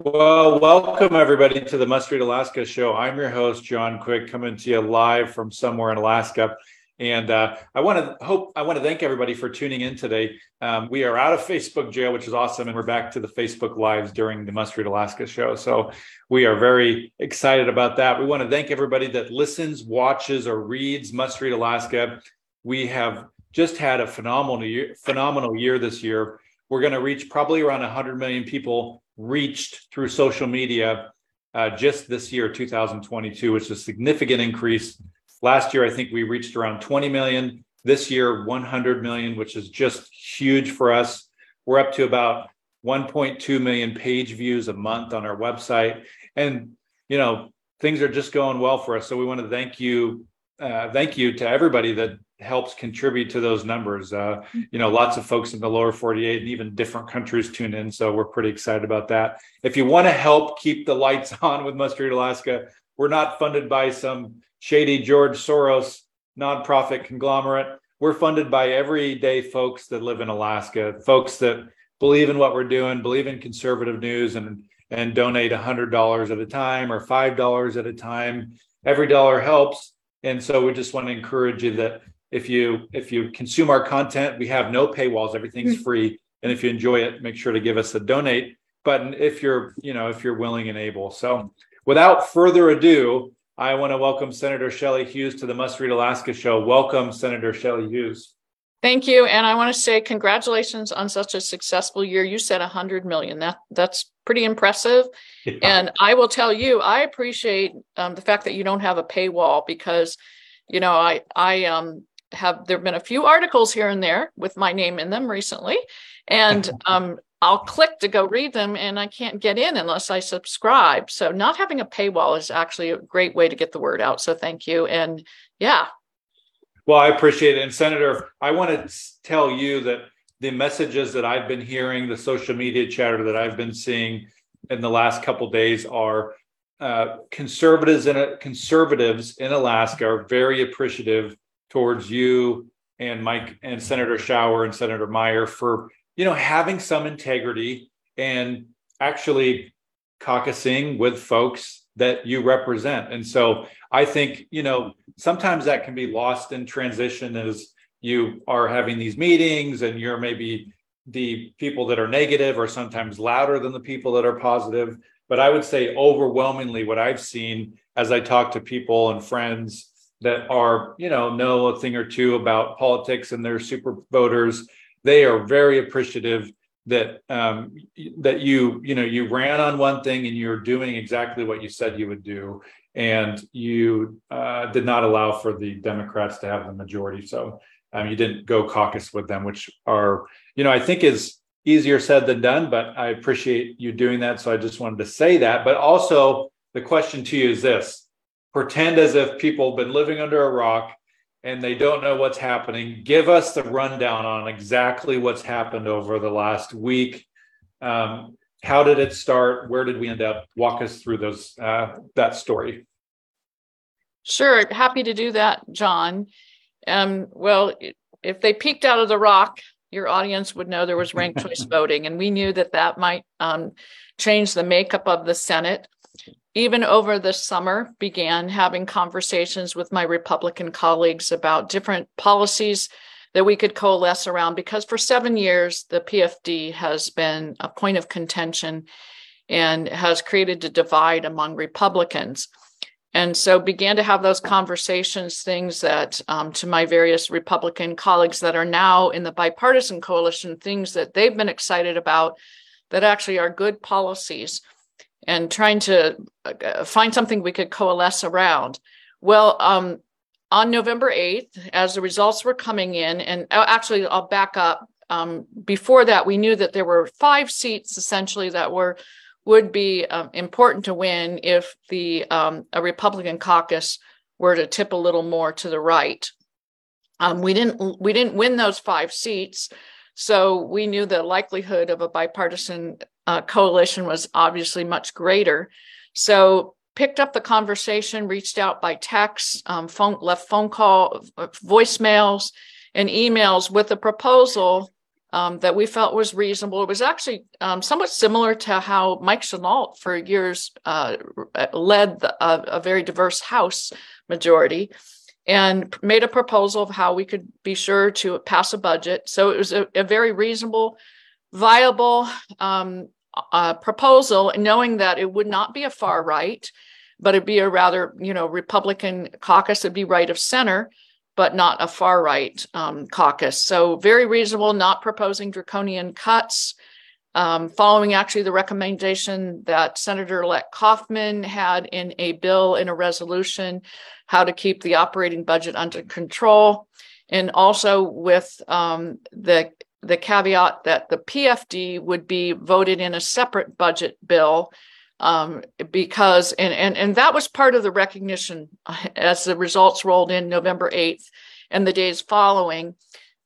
Well, welcome everybody to the Must Read Alaska show. I'm your host, John Quick, coming to you live from somewhere in Alaska. And I want to thank everybody for tuning in today. We are out of Facebook jail, which is awesome, and we're back to the Facebook Lives during the Must Read Alaska show. So we are very excited about that. We want to thank everybody that listens, watches, or reads Must Read Alaska. We have just had a phenomenal year this year. We're going to reach probably around 100 million people reached through social media just this year, 2022, which is a significant increase. Last year, I think we reached around 20 million. This year, 100 million, which is just huge for us. We're up to about 1.2 million page views a month on our website. And, you know, things are just going well for us. So we want to thank you to everybody that helps contribute to those numbers. You know, lots of folks in the lower 48 and even different countries tune in. So we're pretty excited about that. If you want to help keep the lights on with Must Read Alaska, we're not funded by some shady George Soros nonprofit conglomerate. We're funded by everyday folks that live in Alaska, folks that believe in what we're doing, believe in conservative news, and donate $100 at a time or $5 at a time. Every dollar helps. And so we just want to encourage you that if you consume our content, we have no paywalls, everything's free. And if you enjoy it, make sure to give us a donate button if you're willing and able. So without further ado, I want to welcome Senator Shelley Hughes to the Must Read Alaska show. Welcome, Senator Shelley Hughes. Thank you. And I want to say congratulations on such a successful year. You said 100 million. That's pretty impressive. Yeah. And I will tell you, I appreciate the fact that you don't have a paywall because, you know, there have been a few articles here and there with my name in them recently. And I'll click to go read them, and I can't get in unless I subscribe. So not having a paywall is actually a great way to get the word out. So thank you. And yeah. Well, I appreciate it. And Senator, I want to tell you that the messages that I've been hearing, the social media chatter that I've been seeing in the last couple of days are conservatives in Alaska are very appreciative towards you and Mike and Senator Shower and Senator Meyer for, you know, having some integrity and actually caucusing with folks that you represent. And so I think, you know, sometimes that can be lost in transition as you are having these meetings and you're maybe the people that are negative or sometimes louder than the people that are positive. But I would say overwhelmingly what I've seen as I talk to people and friends that are, you know a thing or two about politics and they're super voters, they are very appreciative that you ran on one thing and you're doing exactly what you said you would do, and you did not allow for the Democrats to have the majority. So you didn't go caucus with them, which are, you know, I think is easier said than done, but I appreciate you doing that. So I just wanted to say that. But also the question to you is this: pretend as if people have been living under a rock and they don't know what's happening. Give us the rundown on exactly what's happened over the last week. How did it start? Where did we end up? Walk us through those that story. Sure. Happy to do that, John. Well, if they peeked out of the rock, your audience would know there was ranked choice voting. And we knew that might change the makeup of the Senate. Even over the summer, began having conversations with my Republican colleagues about different policies that we could coalesce around, because for 7 years, the PFD has been a point of contention and has created a divide among Republicans. And so began to have those conversations, things that to my various Republican colleagues that are now in the bipartisan coalition, things that they've been excited about that actually are good policies, and trying to find something we could coalesce around. Well, on November 8th, as the results were coming in, and actually I'll back up. Before that, we knew that there were 5 seats essentially that were would be important to win if the a Republican caucus were to tip a little more to the right. We didn't win those 5 seats, so we knew the likelihood of a bipartisan coalition was obviously much greater. So picked up the conversation, reached out by text, left phone call, voicemails, and emails with a proposal that we felt was reasonable. It was actually somewhat similar to how Mike Chenault for years led a very diverse House majority, and made a proposal of how we could be sure to pass a budget. So it was a very reasonable, viable proposal, knowing that it would not be a far right, but it'd be a rather, Republican caucus. It'd be right of center, but not a far right caucus. So very reasonable, not proposing draconian cuts, following actually the recommendation that Senator-elect Kaufman had in a bill, in a resolution, how to keep the operating budget under control, and also with the caveat that the PFD would be voted in a separate budget bill because, and that was part of the recognition as the results rolled in November 8th and the days following,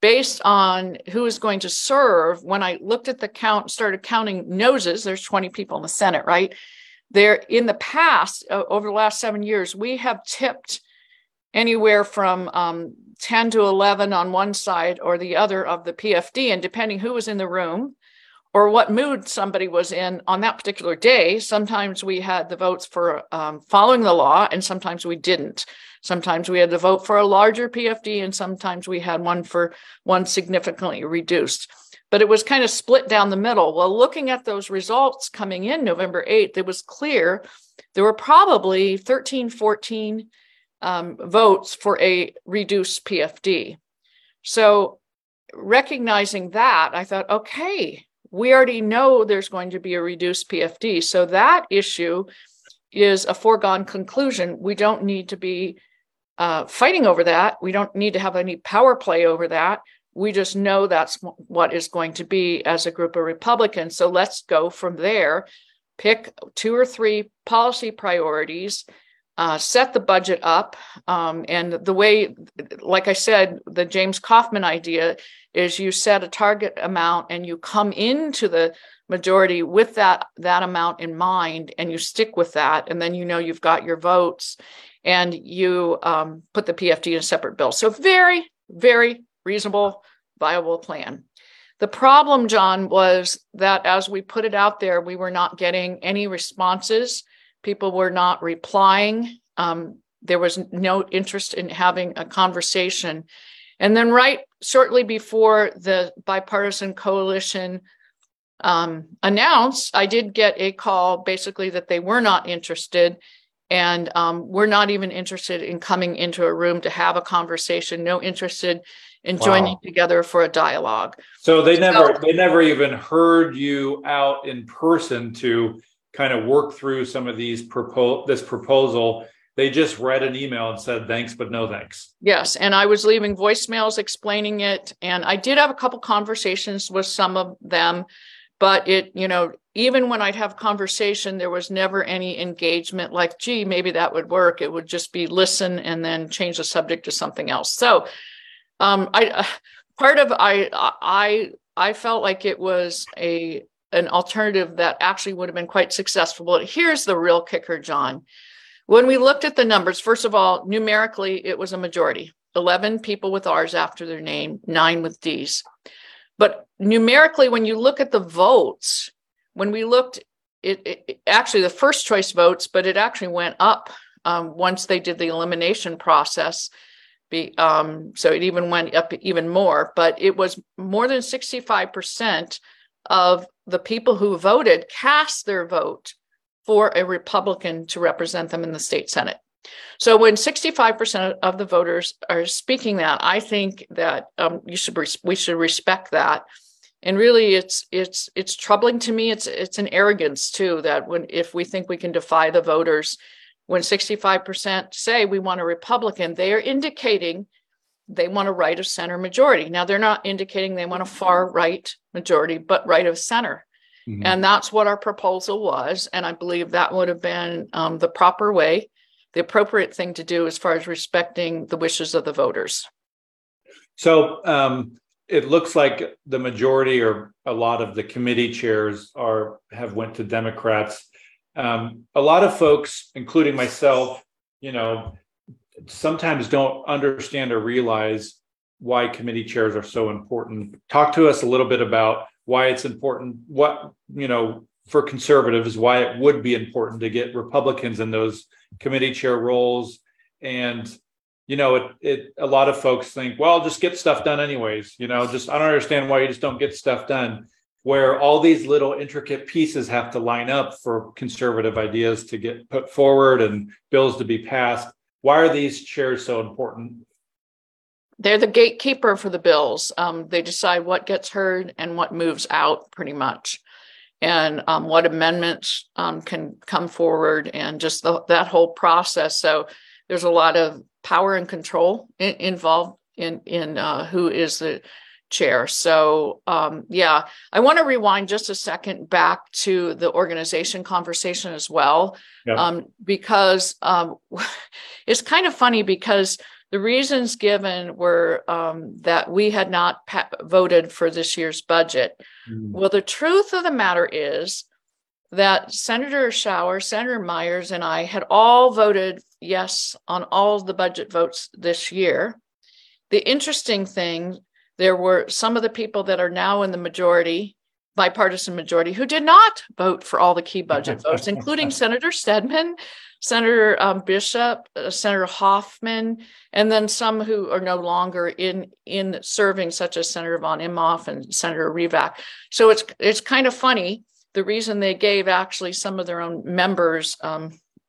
based on who is going to serve. When I looked at the count, started counting noses, there's 20 people in the Senate, right? There, in the past, over the last 7 years, we have tipped anywhere from 10 to 11 on one side or the other of the PFD. And depending who was in the room or what mood somebody was in on that particular day, sometimes we had the votes for following the law and sometimes we didn't. Sometimes we had the vote for a larger PFD and sometimes we had one for one significantly reduced. But it was kind of split down the middle. Well, looking at those results coming in November 8th, it was clear there were probably 13, 14 votes for a reduced PFD. So recognizing that, I thought, okay, we already know there's going to be a reduced PFD. So that issue is a foregone conclusion. We don't need to be fighting over that. We don't need to have any power play over that. We just know that's what is going to be as a group of Republicans. So let's go from there, pick 2 or 3 policy priorities, set the budget up. And the way, like I said, the James Kaufman idea is you set a target amount and you come into the majority with that amount in mind and you stick with that. And then, you've got your votes and you put the PFD in a separate bill. So very, very reasonable, viable plan. The problem, John, was that as we put it out there, we were not getting any responses. People were not replying. There was no interest in having a conversation. And then right shortly before the bipartisan coalition announced, I did get a call basically that they were not interested and were not even interested in coming into a room to have a conversation, no interested in joining together for a dialogue. So they never even heard you out in person to kind of work through some of these this proposal. They just read an email and said, thanks, but no thanks. Yes. And I was leaving voicemails explaining it. And I did have a couple conversations with some of them, but it, even when I'd have conversation, there was never any engagement like, gee, maybe that would work. It would just be listen and then change the subject to something else. So I felt like it was an alternative that actually would have been quite successful. But here's the real kicker, John. When we looked at the numbers, first of all, numerically, it was a majority, 11 people with R's after their name, 9 with D's. But numerically, when you look at the votes, when we looked, it actually the first choice votes, but it actually went up once they did the elimination process. So it even went up even more, but it was more than 65% of the people who voted cast their vote for a Republican to represent them in the state Senate. So when 65% of the voters are speaking that, I think that we should respect that. And really, it's troubling to me. It's an arrogance too, that if we think we can defy the voters, when 65% say we want a Republican, they are indicating they want a right of center majority. Now, they're not indicating they want a far right majority, but right of center. Mm-hmm. And that's what our proposal was. And I believe that would have been the proper way, the appropriate thing to do as far as respecting the wishes of the voters. So it looks like the majority or a lot of the committee chairs have went to Democrats. A lot of folks, including myself, sometimes don't understand or realize why committee chairs are so important. Talk to us a little bit about why it's important, what, for conservatives, why it would be important to get Republicans in those committee chair roles. And, a lot of folks think, well, just get stuff done anyways. I don't understand why you just don't get stuff done, where all these little intricate pieces have to line up for conservative ideas to get put forward and bills to be passed. Why are these chairs so important? They're the gatekeeper for the bills. They decide what gets heard and what moves out, pretty much, and what amendments can come forward, and just that whole process. So there's a lot of power and control involved in who is the chair. So I want to rewind just a second back to the organization conversation as well, because it's kind of funny because the reasons given were that we had not voted for this year's budget. Mm-hmm. Well, the truth of the matter is that Senator Shower, Senator Myers, and I had all voted yes on all the budget votes this year. The interesting thing, there were some of the people that are now in the majority, bipartisan majority, who did not vote for all the key budget votes, including Senator Stedman, Senator Bishop, Senator Hoffman, and then some who are no longer in serving, such as Senator von Imhof and Senator Rivack. So it's kind of funny. The reason they gave, actually, some of their own members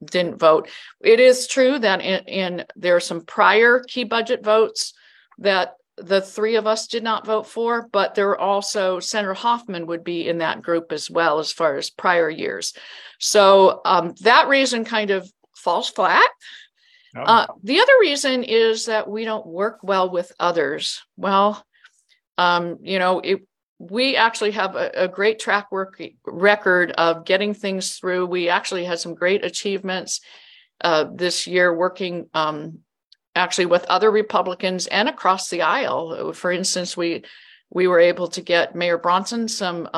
didn't vote. It is true that there are some prior key budget votes that the three of us did not vote for, but there were also Senator Hoffman would be in that group as well, as far as prior years. So that reason kind of falls flat. Oh. The other reason is that we don't work well with others. Well, we actually have a great track record of getting things through. We actually had some great achievements this year working actually with other Republicans and across the aisle. For instance, we were able to get Mayor Bronson some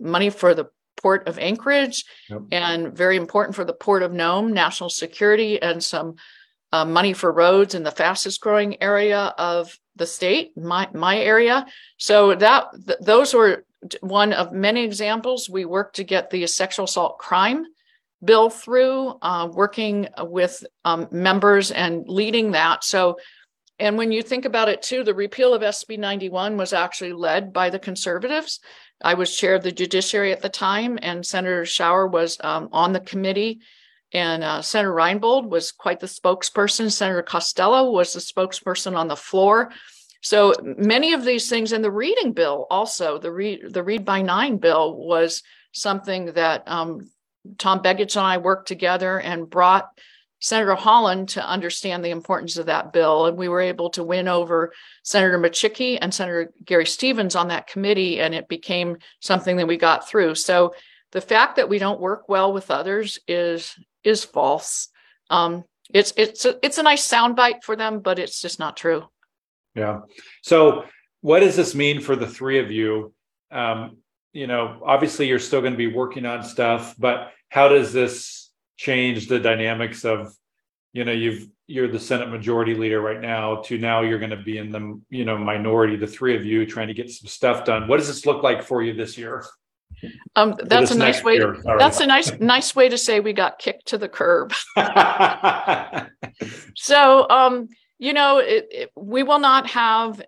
money for the Port of Anchorage, and very important for the Port of Nome, national security, and some money for roads in the fastest growing area of the state, my area. So that those were one of many examples. We worked to get the sexual assault crime bill through, working with members and leading that. So, and when you think about it too, the repeal of SB 91 was actually led by the conservatives. I was chair of the judiciary at the time, and Senator Shower was on the committee, and Senator Reinbold was quite the spokesperson. Senator Costello was the spokesperson on the floor. So many of these things, and the reading bill also, the read by nine bill was something that Tom Begich and I worked together and brought Senator Holland to understand the importance of that bill. And we were able to win over Senator Micciche and Senator Gary Stevens on that committee, and it became something that we got through. So the fact that we don't work well with others is false. It's a nice soundbite for them, but it's just not true. Yeah. So what does this mean for the three of you? Obviously you're still going to be working on stuff, but how does this change the dynamics of, you're the Senate majority leader right now to now you're going to be in the, minority, the three of you trying to get some stuff done. What does this look like for you this year? That's a nice way. That's a nice way to say we got kicked to the curb. So, we will not have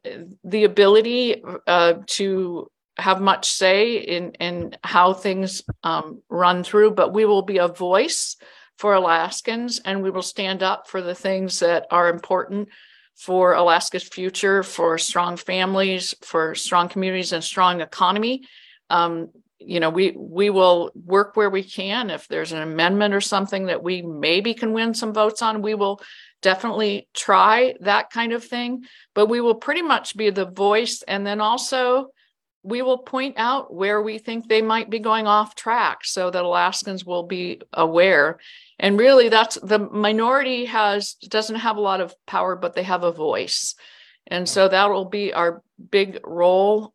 the ability to have much say in how things run through, but we will be a voice for Alaskans, and we will stand up for the things that are important for Alaska's future, for strong families, for strong communities, and strong economy. We will work where we can. If there's an amendment or something that we maybe can win some votes on, we will definitely try that kind of thing, but we will pretty much be the voice. And then also we will point out where we think they might be going off track so that Alaskans will be aware. And really, that's the minority doesn't have a lot of power, but they have a voice. And so that will be our big role.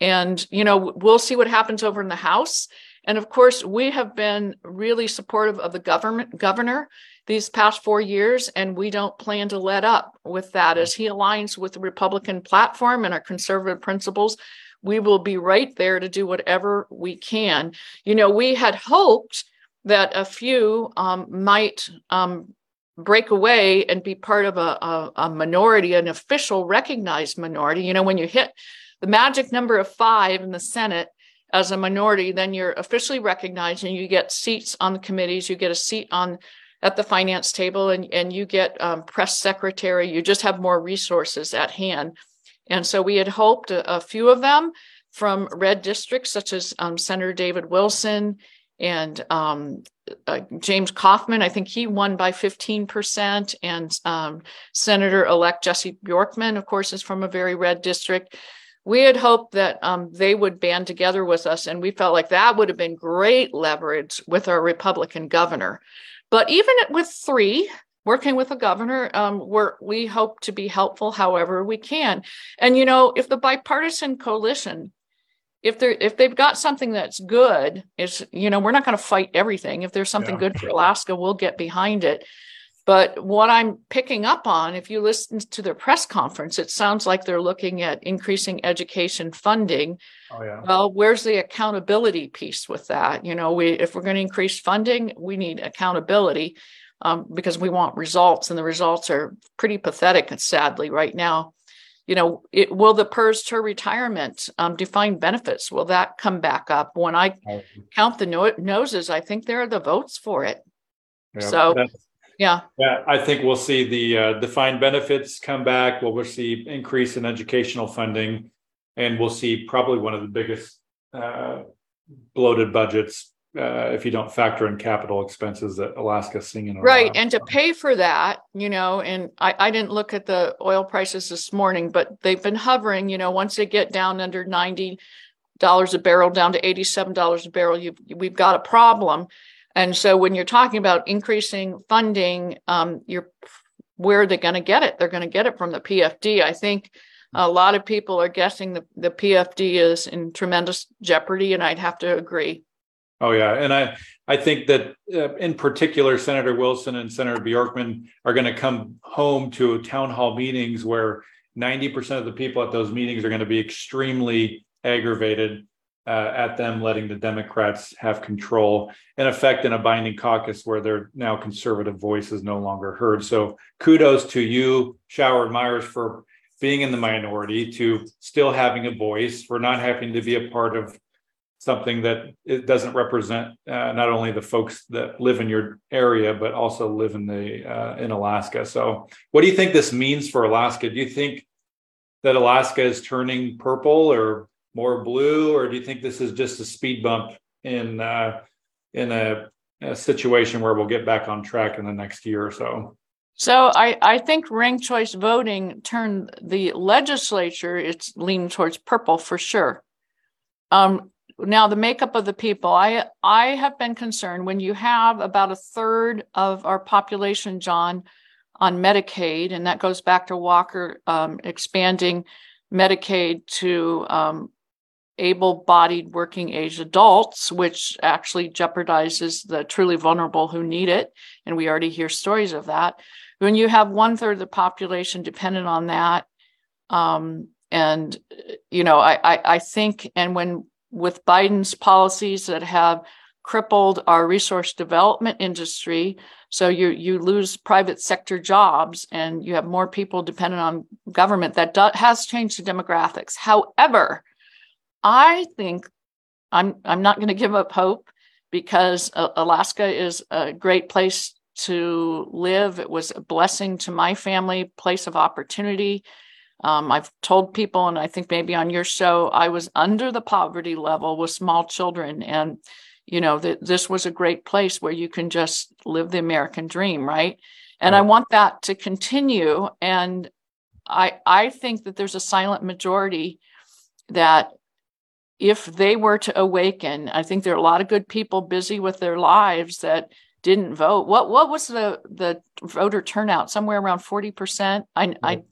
And, you know, we'll see what happens over in the House. And of course, we have been really supportive of the governor these past 4 years, and we don't plan to let up with that. As he aligns with the Republican platform and our conservative principles, we will be right there to do whatever we can. You know, we had hoped that a few might break away and be part of a minority, an official recognized minority. You know, when you hit the magic number of 5 in the Senate, as a minority, then you're officially recognized and you get seats on the committees, you get a seat at the finance table, and you get press secretary, you just have more resources at hand. And so we had hoped a few of them from red districts, such as Senator David Wilson and James Kaufman, I think he won by 15%, and Senator-elect Jesse Bjorkman, of course, is from a very red district. We had hoped that they would band together with us, and we felt like that would have been great leverage with our Republican governor. But even with 3, working with a governor, we hope to be helpful however we can. And, you know, if the bipartisan coalition, if they've got something that's good, it's, you know, we're not going to fight everything. If there's something good for Alaska, we'll get behind it. But what I'm picking up on, if you listen to their press conference, it sounds like they're looking at increasing education funding. Oh, yeah. Well, where's the accountability piece with that? You know, if we're going to increase funding, we need accountability because we want results, and the results are pretty pathetic, sadly, right now. You know, will the PERS to retirement defined benefits, will that come back up? When I count the noses, I think there are the votes for it. Yeah, so. Yeah, I think we'll see the defined benefits come back. We'll see increase in educational funding, and we'll see probably one of the biggest bloated budgets if you don't factor in capital expenses that Alaska's seeing in Alaska. Right, and to pay for that, you know, and I didn't look at the oil prices this morning, but they've been hovering, you know, once they get down under $90 a barrel, down to $87 a barrel, we've got a problem. And so when you're talking about increasing funding, where are they going to get it? They're going to get it from the PFD. I think a lot of people are guessing the PFD is in tremendous jeopardy, and I'd have to agree. Oh, yeah. And I think that in particular, Senator Wilson and Senator Bjorkman are going to come home to town hall meetings where 90% of the people at those meetings are going to be extremely aggravated at them letting the Democrats have control, in effect, in a binding caucus where their now conservative voice is no longer heard. So kudos to you, Shower and Myers, for being in the minority, to still having a voice, for not having to be a part of something that it doesn't represent not only the folks that live in your area, but also live in Alaska. So what do you think this means for Alaska? Do you think that Alaska is turning purple or more blue, or do you think this is just a speed bump in a situation where we'll get back on track in the next year or so? So I think ranked choice voting turned the legislature, it's leaning towards purple for sure. Now the makeup of the people, I have been concerned when you have about a third of our population, John, on Medicaid, and that goes back to Walker expanding Medicaid to able-bodied working age adults, which actually jeopardizes the truly vulnerable who need it. And we already hear stories of that. When you have 1/3 of the population dependent on that, and, you know, I think, and when with Biden's policies that have crippled our resource development industry, so you lose private sector jobs and you have more people dependent on government, that has changed the demographics. However, I think I'm not going to give up hope because Alaska is a great place to live. It was a blessing to my family, place of opportunity. I've told people, and I think maybe on your show, I was under the poverty level with small children. And, you know, this was a great place where you can just live the American dream, right? And I want that to continue. And I think that there's a silent majority that if they were to awaken, I think there are a lot of good people busy with their lives that didn't vote. What was the voter turnout? Somewhere around 40%. I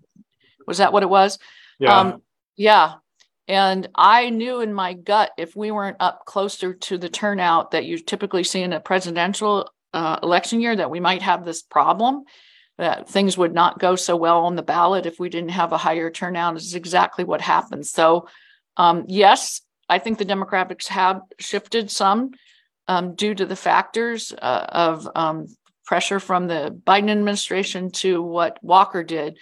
was that what it was? Yeah. Yeah. And I knew in my gut, if we weren't up closer to the turnout that you typically see in a presidential election year, that we might have this problem, that things would not go so well on the ballot if we didn't have a higher turnout. This is exactly what happened. So yes, I think the demographics have shifted some due to the factors of pressure from the Biden administration to what Walker did.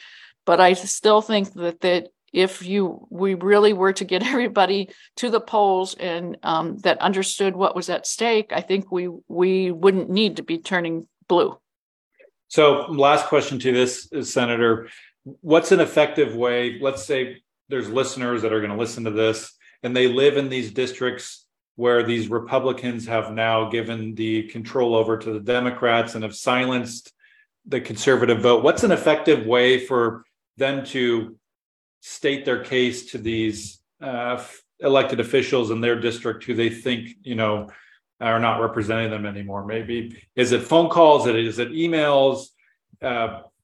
But I still think that if we really were to get everybody to the polls and that understood what was at stake, I think we wouldn't need to be turning blue. So last question to this, Senator, what's an effective way? Let's say there's listeners that are going to listen to this and they live in these districts where these Republicans have now given the control over to the Democrats and have silenced the conservative vote. What's an effective way for them to state their case to these elected officials in their district who they think, are not representing them anymore? Maybe is it phone calls? Is it emails?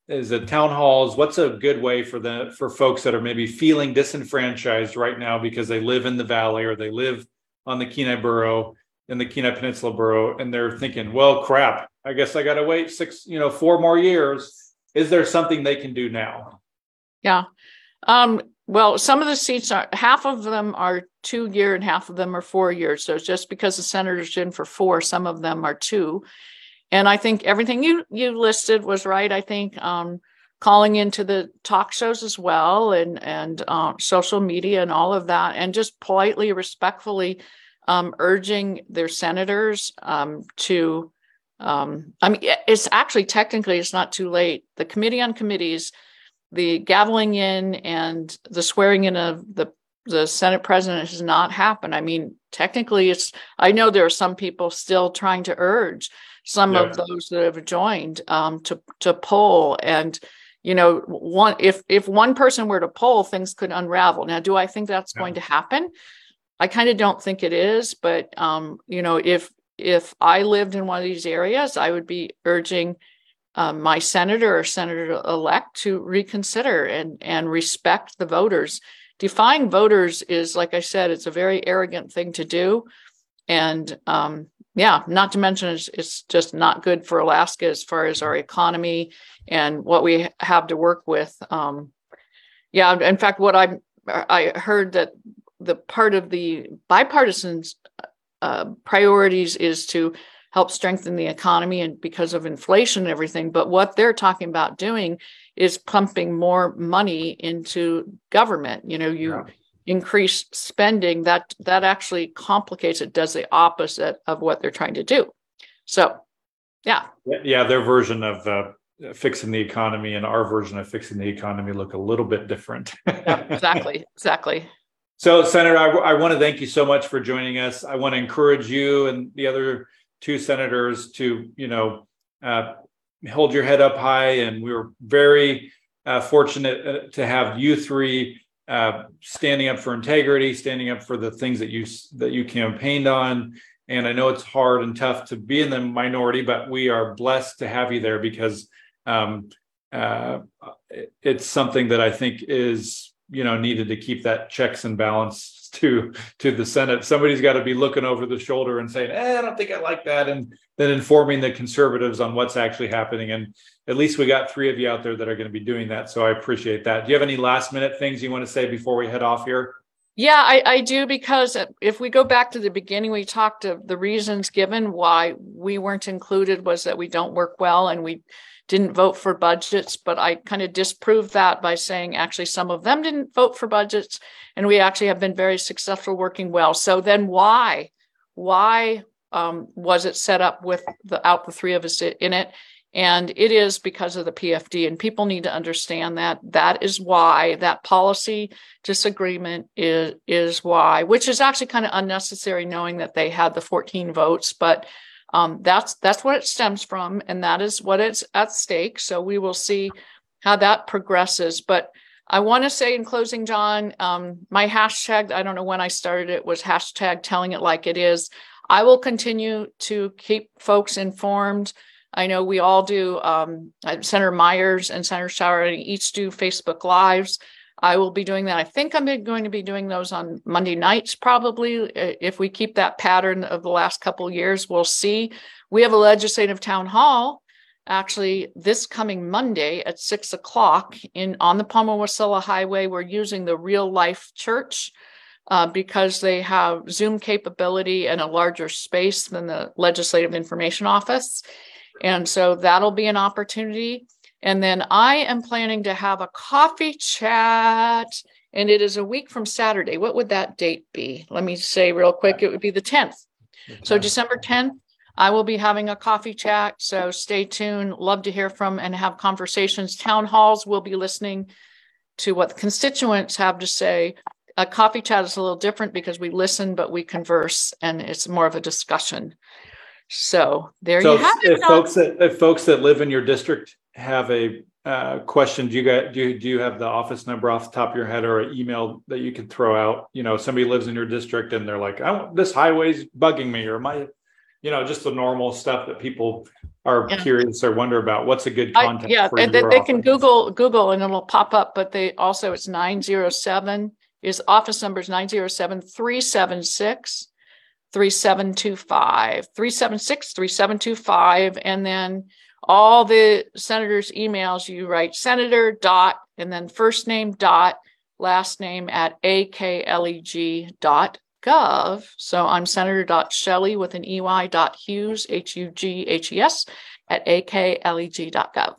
Is it town halls? What's a good way for folks that are maybe feeling disenfranchised right now because they live in the valley or they live on the Kenai Borough, in the Kenai Peninsula Borough, and they're thinking, well, crap, I guess I got to wait four more years. Is there something they can do now? Yeah. Well, some of the seats half of them are 2 year and half of them are 4 years. So just because the senator's in for four, some of them are two. And I think everything you listed was right. I think calling into the talk shows as well and social media and all of that, and just politely, respectfully urging their senators to, it's actually technically it's not too late. The Committee on Committees, the gaveling in and the swearing in of the Senate president has not happened. I mean, technically it's, I know there are some people still trying to urge some of those that have joined to poll. And, if one person were to poll, things could unravel. Now, do I think that's going to happen? I kind of don't think it is, but if I lived in one of these areas, I would be urging my senator or senator-elect to reconsider and respect the voters. Defying voters is, like I said, it's a very arrogant thing to do. And not to mention it's just not good for Alaska as far as our economy and what we have to work with. In fact, what I heard that the part of the bipartisan priorities is to help strengthen the economy and because of inflation and everything. But what they're talking about doing is pumping more money into government. Increase spending, that actually complicates it, does the opposite of what they're trying to do. So, their version of fixing the economy and our version of fixing the economy look a little bit different. Exactly. So, Senator, I want to thank you so much for joining us. I want to encourage you and the other two senators to, hold your head up high. And we were very fortunate to have you three standing up for integrity, standing up for the things that you campaigned on. And I know it's hard and tough to be in the minority, but we are blessed to have you there because it's something that I think is, needed to keep that checks and balance to the Senate. Somebody's got to be looking over the shoulder and saying, I don't think I like that. And then informing the conservatives on what's actually happening. And at least we got three of you out there that are going to be doing that. So I appreciate that. Do you have any last minute things you want to say before we head off here? Yeah, I do, because if we go back to the beginning, we talked of the reasons given why we weren't included was that we don't work well and we didn't vote for budgets, but I kind of disproved that by saying actually some of them didn't vote for budgets and we actually have been very successful working well. So then why was it set up with the three of us in it? And it is because of the PFD, and people need to understand that is why that policy disagreement is why, which is actually kind of unnecessary knowing that they had the 14 votes, but that's what it stems from. And that is what it's at stake. So we will see how that progresses. But I want to say in closing, John, my hashtag, I don't know when I started it, was hashtag telling it like it is. I will continue to keep folks informed. I know we all do. Senator Myers and Senator Shower each do Facebook Lives. I will be doing that. I think I'm going to be doing those on Monday nights, probably. If we keep that pattern of the last couple of years, we'll see. We have a legislative town hall actually this coming Monday at 6 o'clock on the Palmer Wasilla Highway. We're using the Real Life Church because they have Zoom capability and a larger space than the Legislative Information Office. And so that'll be an opportunity. And then I am planning to have a coffee chat, and it is a week from Saturday. What would that date be? Let me say real quick, it would be the 10th. So December 10th, I will be having a coffee chat. So stay tuned. Love to hear from and have conversations. Town halls will be listening to what the constituents have to say. A coffee chat is a little different because we listen, but we converse, and it's more of a discussion. So there you have it. If folks that live in your district have a question, do you have the office number off the top of your head or an email that you can throw out? You know, somebody lives in your district and they're like, "Oh, this highway's bugging me," or "my," you know, just the normal stuff that people are curious or wonder about. What's a good contact? For and they can Google and it'll pop up. But they also, it's 907. Is office number is 907-376. 3725 376 3725, and then all the senators' emails, you write senator dot and then first name dot last name at akleg.gov. So I'm senator.shelley with an ey dot hughes hughes at akleg.gov.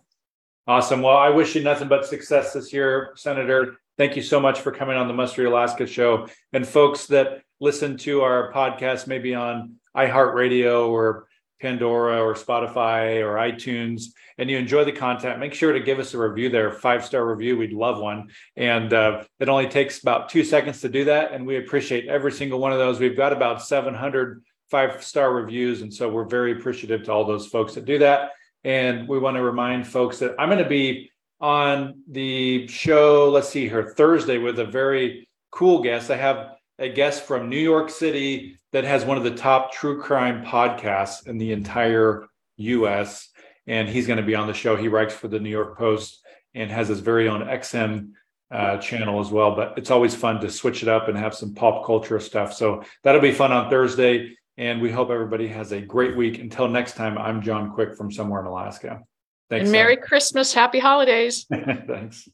Awesome. Well, I wish you nothing but success this year, Senator. Thank you so much for coming on the Must Read Alaska show. And folks that listen to our podcast, maybe on iHeartRadio or Pandora or Spotify or iTunes, and you enjoy the content, make sure to give us a review there, 5-star review. We'd love one. And it only takes about 2 seconds to do that. And we appreciate every single one of those. We've got about 700 5-star reviews. And so we're very appreciative to all those folks that do that. And we want to remind folks that I'm going to be on the show, let's see here, Thursday with a very cool guest. I have a guest from New York City that has one of the top true crime podcasts in the entire U.S. And he's going to be on the show. He writes for the New York Post and has his very own XM channel as well. But it's always fun to switch it up and have some pop culture stuff. So that'll be fun on Thursday. And we hope everybody has a great week. Until next time, I'm John Quick from somewhere in Alaska. Thanks. And Merry Christmas. Happy holidays. Thanks.